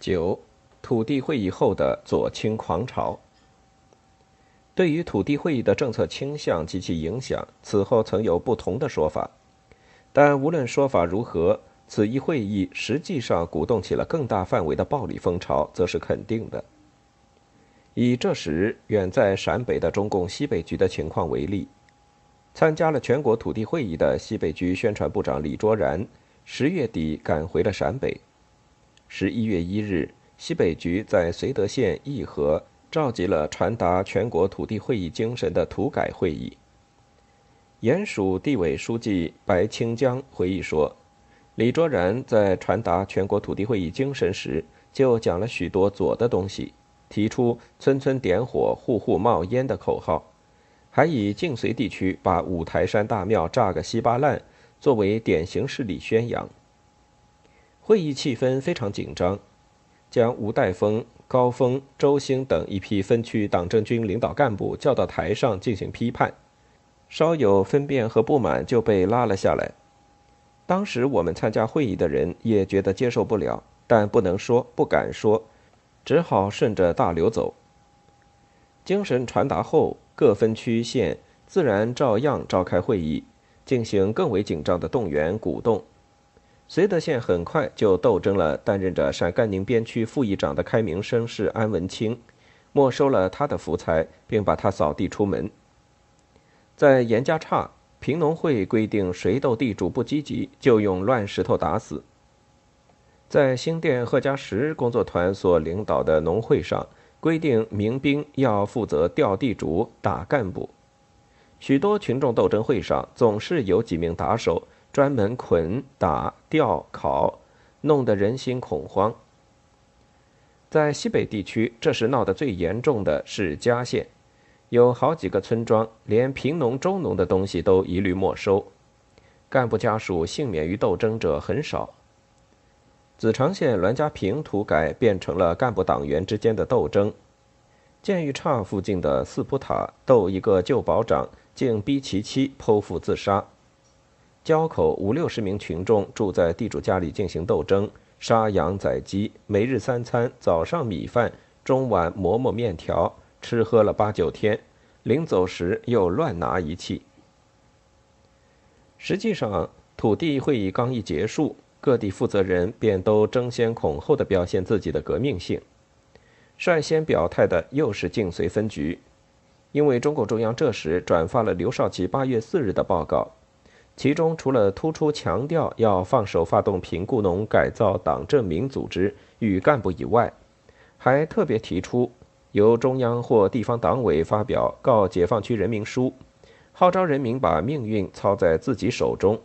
9. 土地会议后的左倾狂潮。对于土地会议的政策倾向及其影响，此后曾有不同的说法，但无论说法如何，此一会议实际上鼓动起了更大范围的暴力风潮，则是肯定的。以这时远在陕北的中共西北局的情况为例，参加了全国土地会议的西北局宣传部长李卓然10月底赶回了陕北。11月1日，西北局在绥德县义和召集了传达全国土地会议精神的土改会议。原属地委书记白清江回忆说，李卓然在传达全国土地会议精神时，就讲了许多左的东西，提出村村点火、户户冒烟的口号，还以晋绥地区把五台山大庙炸个稀巴烂作为典型事例宣扬。会议气氛非常紧张，将吴岱峰、高峰、周兴等一批分区党政军领导干部叫到台上进行批判，稍有分辨和不满就被拉了下来。当时我们参加会议的人也觉得接受不了，但不能说，不敢说，只好顺着大流走。精神传达后，各分区县自然照样召开会议，进行更为紧张的动员鼓动。绥德县很快就斗争了担任着陕甘宁边区副议长的开明绅士安文清，没收了他的福财，并把他扫地出门。在严家岔，贫农会规定谁斗地主不积极就用乱石头打死。在新店贺家石工作团所领导的农会上规定，民兵要负责调地主、打干部。许多群众斗争会上总是有几名打手专门捆、打、吊、拷，弄得人心恐慌。在西北地区，这时闹得最严重的是嘉县，有好几个村庄连贫农州农的东西都一律没收，干部家属幸免于斗争者很少。子长县栾家坪土改变成了干部党员之间的斗争，监狱岔附近的四普塔斗一个旧保长竟逼其妻剖腹自杀，交口50-60名群众住在地主家里进行斗争，杀羊宰鸡，每日3餐，早上米饭，中晚馍馍面条，吃喝了8-9天，临走时又乱拿仪器。实际上，土地会议刚一结束，各地负责人便都争先恐后地表现自己的革命性。率先表态的又是晋绥分局，因为中共中央这时转发了刘少奇8月4日的报告，其中除了突出强调要放手发动贫雇农改造党政民组织与干部以外，还特别提出由中央或地方党委发表告解放区人民书，号召人民把命运操在自己手中，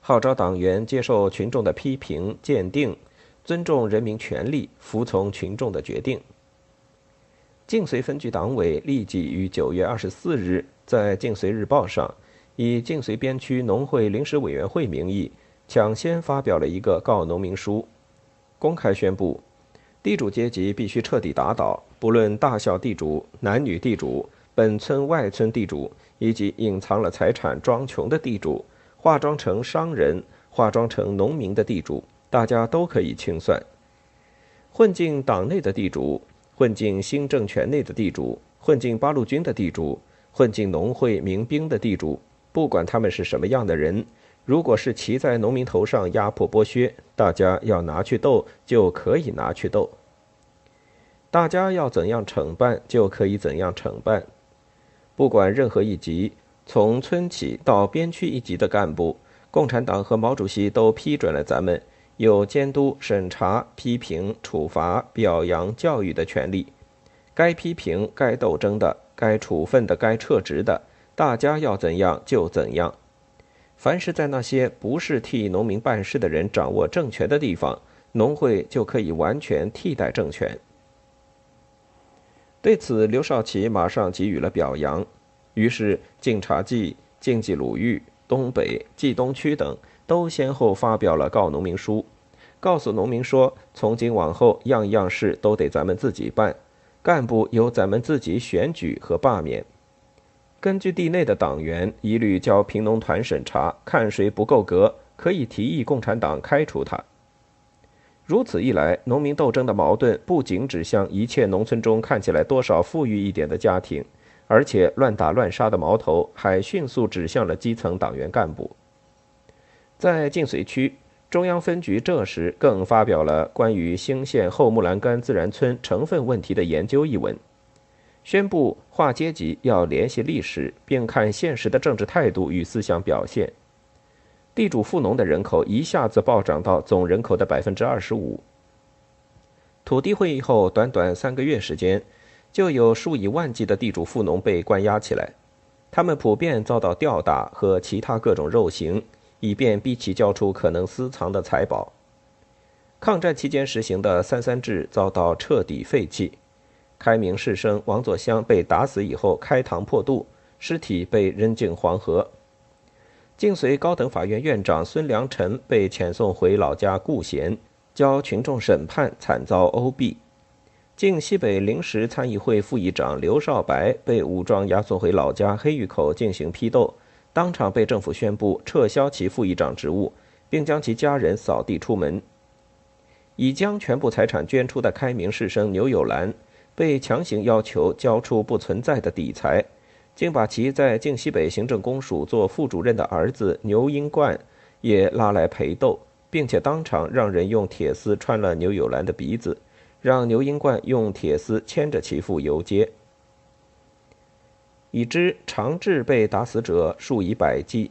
号召党员接受群众的批评鉴定，尊重人民权利，服从群众的决定。晋绥分局党委立即于9月24日在《晋绥日报》上，以晋绥边区农会临时委员会名义，抢先发表了一个告农民书，公开宣布地主阶级必须彻底打倒，不论大小地主、男女地主、本村外村地主，以及隐藏了财产装穷的地主、化妆成商人、化妆成农民的地主，大家都可以清算。混进党内的地主，混进新政权内的地主，混进八路军的地主，混进农会民兵的地主，不管他们是什么样的人，如果是骑在农民头上压迫剥削，大家要拿去斗就可以拿去斗，大家要怎样惩办就可以怎样惩办，不管任何一级，从村起到边区一级的干部，共产党和毛主席都批准了咱们有监督、审查、批评、处罚、表扬、教育的权利，该批评、该斗争的、该处分的、该撤职的，大家要怎样就怎样。凡是在那些不是替农民办事的人掌握政权的地方，农会就可以完全替代政权。对此，刘少奇马上给予了表扬，于是晋察冀、晋冀鲁豫、东北、冀东区等都先后发表了告农民书，告诉农民说，从今往后样样事都得咱们自己办，干部由咱们自己选举和罢免，根据地内的党员一律交贫农团审查，看谁不够格，可以提议共产党开除他。如此一来，农民斗争的矛盾不仅指向一切农村中看起来多少富裕一点的家庭，而且乱打乱杀的矛头还迅速指向了基层党员干部。在晋绥区，中央分局这时更发表了关于兴县后木栏杆自然村成分问题的研究一文，宣布划阶级要联系历史，并看现实的政治态度与思想表现。地主富农的人口一下子暴涨到总人口的 25%。 土地会议后短短3个月时间，就有数以万计的地主富农被关押起来，他们普遍遭到吊打和其他各种肉刑，以便逼其交出可能私藏的财宝。抗战期间实行的33制遭到彻底废弃，开明士绅王佐湘被打死以后开膛破肚，尸体被扔进黄河。晋绥高等法院院长孙良臣被遣送回老家固贤，教群众审判，惨遭殴毙。晋西北临时参议会副议长刘少白被武装押送回老家黑峪口进行批斗，当场被政府宣布撤销其副议长职务，并将其家人扫地出门。已将全部财产捐出的开明士绅牛友兰被强行要求交出不存在的底财，竟把其在晋西北行政公署做副主任的儿子牛英冠也拉来陪斗，并且当场让人用铁丝穿了牛友兰的鼻子，让牛英冠用铁丝牵着其父游街。已知长治被打死者数以百计，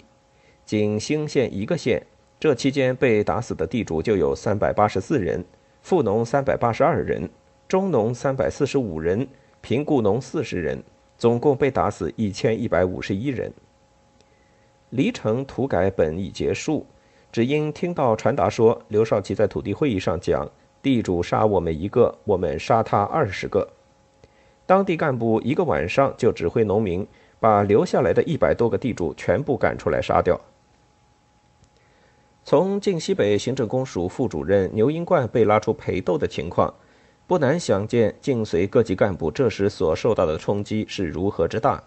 仅兴县一个县，这期间被打死的地主就有384人，富农382人，中农345人，贫雇农40人。总共被打死1151人。黎城土改本已结束，只因听到传达说刘少奇在土地会议上讲，地主杀我们一个，我们杀他20个。当地干部一个晚上就指挥农民把留下来的100多个地主全部赶出来杀掉。从晋西北行政公署副主任牛英冠被拉出陪斗的情况，不难想见晋绥各级干部这时所受到的冲击是如何之大。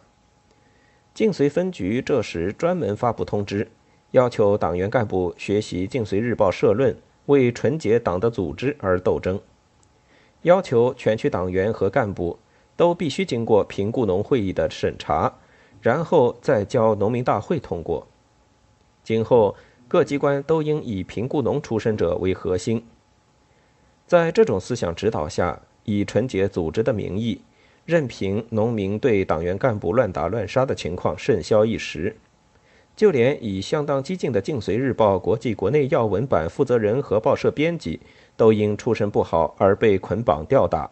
晋绥分局这时专门发布通知，要求党员干部学习《晋绥日报》社论，为纯洁党的组织而斗争，要求全区党员和干部都必须经过贫雇农会议的审查，然后再交农民大会通过。今后各机关都应以贫雇农出身者为核心。在这种思想指导下，以纯洁组织的名义，任凭农民对党员干部乱打乱杀的情况甚嚣一时。就连以相当激进的《晋绥日报》国际国内要闻版负责人和报社编辑，都因出身不好而被捆绑吊打。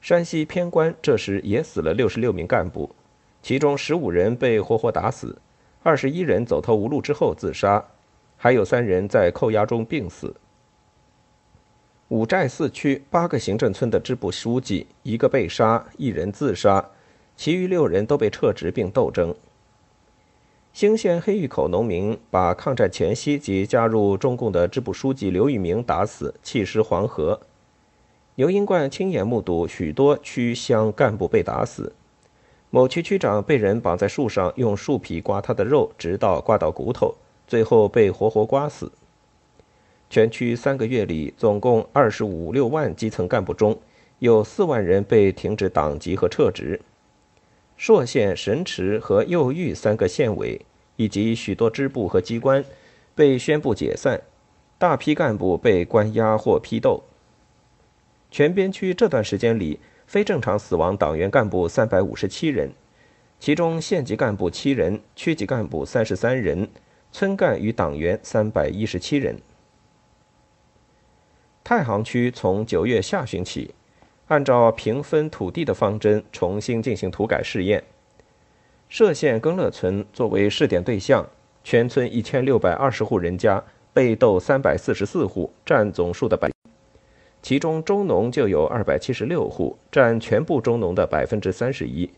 山西偏官这时也死了66名干部，其中15人被活活打死，21人走投无路之后自杀，还有3人在扣押中病死。五寨四区8个行政村的支部书记，1个被杀，1人自杀，其余6人都被撤职并斗争。兴县黑峪口农民把抗战前夕即加入中共的支部书记刘玉明打死，弃尸黄河。牛英冠亲眼目睹许多区乡干部被打死，某区区长被人绑在树上，用树皮刮他的肉，直到刮到骨头，最后被活活刮死。全区3个月里，总共25、6万基层干部中，有4万人被停止党籍和撤职。朔县、神池和右峪3个县委以及许多支部和机关被宣布解散，大批干部被关押或批斗。全边区这段时间里，非正常死亡党员干部357人，其中县级干部7人，区级干部33人，村干与党员317人。太行区从9月下旬起，按照平分土地的方针重新进行土改试验。歙县耕乐村作为试点对象，全村1620户人家被斗344户，占总数的1%，其中中农就有276户，占全部中农的31%。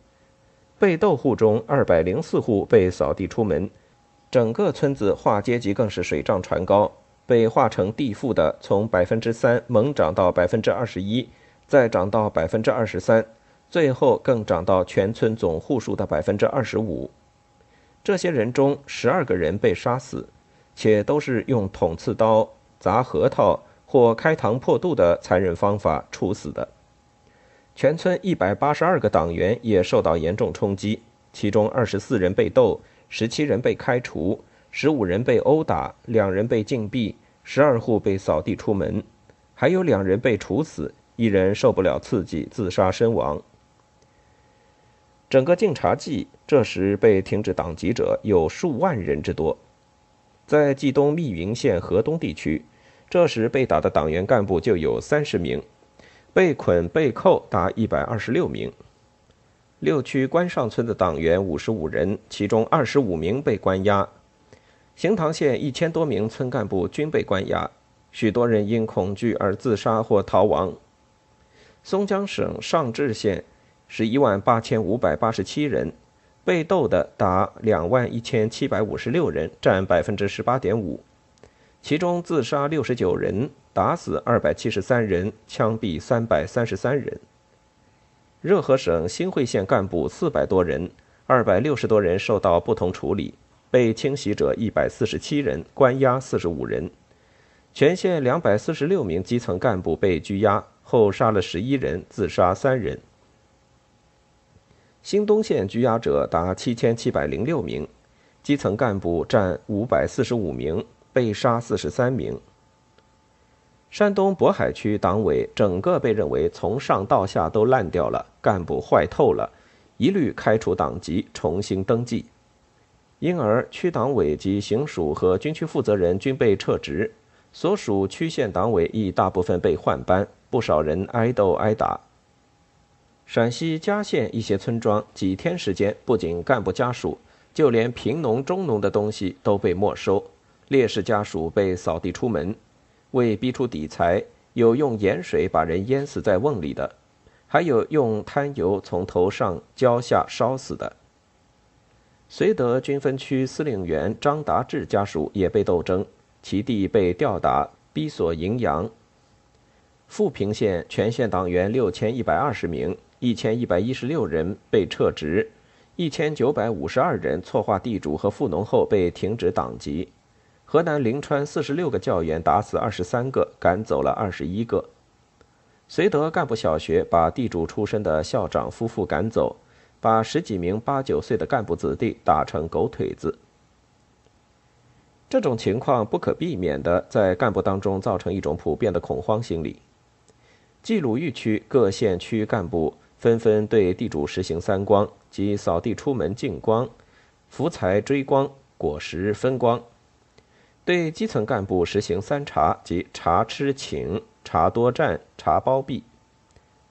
被斗户中204户被扫地出门，整个村子划阶级更是水涨船高。被划成地富的从3%猛涨到21%，再涨到23%，最后更涨到全村总户数的25%。这些人中12个人被杀死，且都是用捅刺刀、砸核桃或开膛破肚的残忍方法处死的。全村182个党员也受到严重冲击，其中24人被斗，17人被开除，15人被殴打，2人被禁闭，12户被扫地出门，还有2人被处死，一人受不了刺激自杀身亡。整个警察季这时被停止党籍者有数万人之多。在冀东密云县河东地区，这时被打的党员干部就有30名，被捆被扣达126名。六区关上村的党员55人，其中25名被关押。行堂县1000多名村干部均被关押，许多人因恐惧而自杀或逃亡。松江省上志县118587人，被斗的达21756人，占 18.5%， 其中自杀69人，打死273人，枪毙333人。热河省新会县干部400多人，260多人受到不同处理，被清洗者147人，关押45人。全县246名基层干部被拘押，后杀了11人，自杀3人。新东县拘押者达7706名，基层干部占545名，被杀43名。山东渤海区党委整个被认为从上到下都烂掉了，干部坏透了，一律开除党籍，重新登记。因而区党委及行署和军区负责人均被撤职，所属区县党委亦大部分被换班，不少人挨斗挨打。陕西嘉县一些村庄几天时间，不仅干部家属，就连贫农中农的东西都被没收，烈士家属被扫地出门。为逼出底财，有用盐水把人淹死在瓮里的，还有用滩油从头上浇下烧死的。绥德军分区司令员张达志家属也被斗争，其弟被吊打逼索营养。阜平县全县党员6120名，1116人被撤职，1952人错划地主和富农后被停止党籍。河南临川46个教员打死23个，赶走了21个。绥德干部小学把地主出身的校长夫妇赶走，把10几名8、9岁的干部子弟打成狗腿子。这种情况不可避免地在干部当中造成一种普遍的恐慌心理。冀鲁豫区各县区干部纷纷对地主实行三光，即扫地出门净光、福财追光、果实分光，对基层干部实行三查，即查吃请、查多占、查包庇，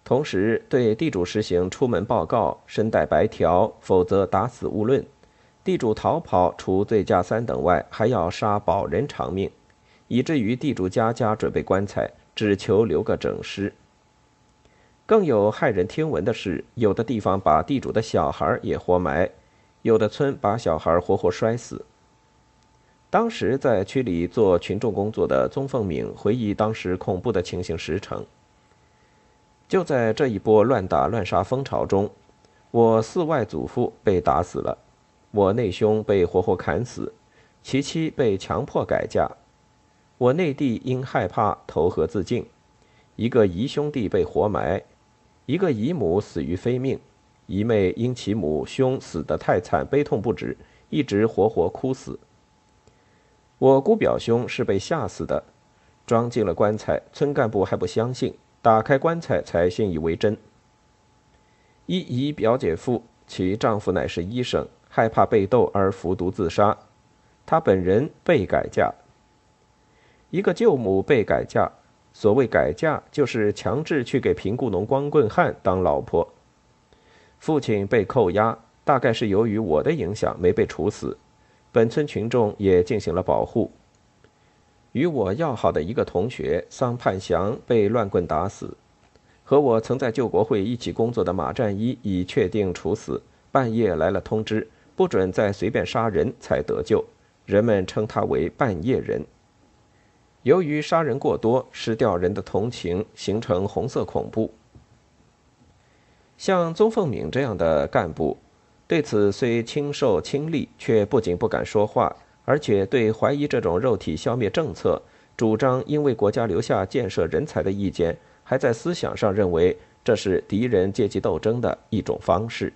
同时对地主实行出门报告，身带白条，否则打死勿论。地主逃跑，除罪加3等外，还要杀保人偿命，以至于地主家准备棺材，只求留个整尸。更有骇人听闻的是，有的地方把地主的小孩也活埋，有的村把小孩活活摔死。当时在区里做群众工作的宗凤敏回忆当时恐怖的情形时称：就在这一波乱打乱杀风潮中，我4外祖父被打死了，我内兄被活活砍死，其妻被强迫改嫁，我内弟因害怕投河自尽，一个姨兄弟被活埋，一个姨母死于非命，姨妹因其母兄死得太惨，悲痛不止，一直活活哭死。我姑表兄是被吓死的，装进了棺材，村干部还不相信，打开棺材才信以为真。一姨表姐夫，其丈夫乃是医生，害怕被斗而服毒自杀，他本人被改嫁。一个舅母被改嫁，所谓改嫁就是强制去给贫雇农光棍汉当老婆。父亲被扣押，大概是由于我的影响没被处死，本村群众也进行了保护。与我要好的一个同学桑盼祥被乱棍打死，和我曾在救国会一起工作的马占一已确定处死，半夜来了通知，不准再随便杀人才得救，人们称他为半夜人。由于杀人过多，失掉人的同情，形成红色恐怖。像宗凤敏这样的干部对此虽亲受亲历，却不仅不敢说话，而且对怀疑这种肉体消灭政策主张应为国家留下建设人才的意见，还在思想上认为这是敌人阶级斗争的一种方式。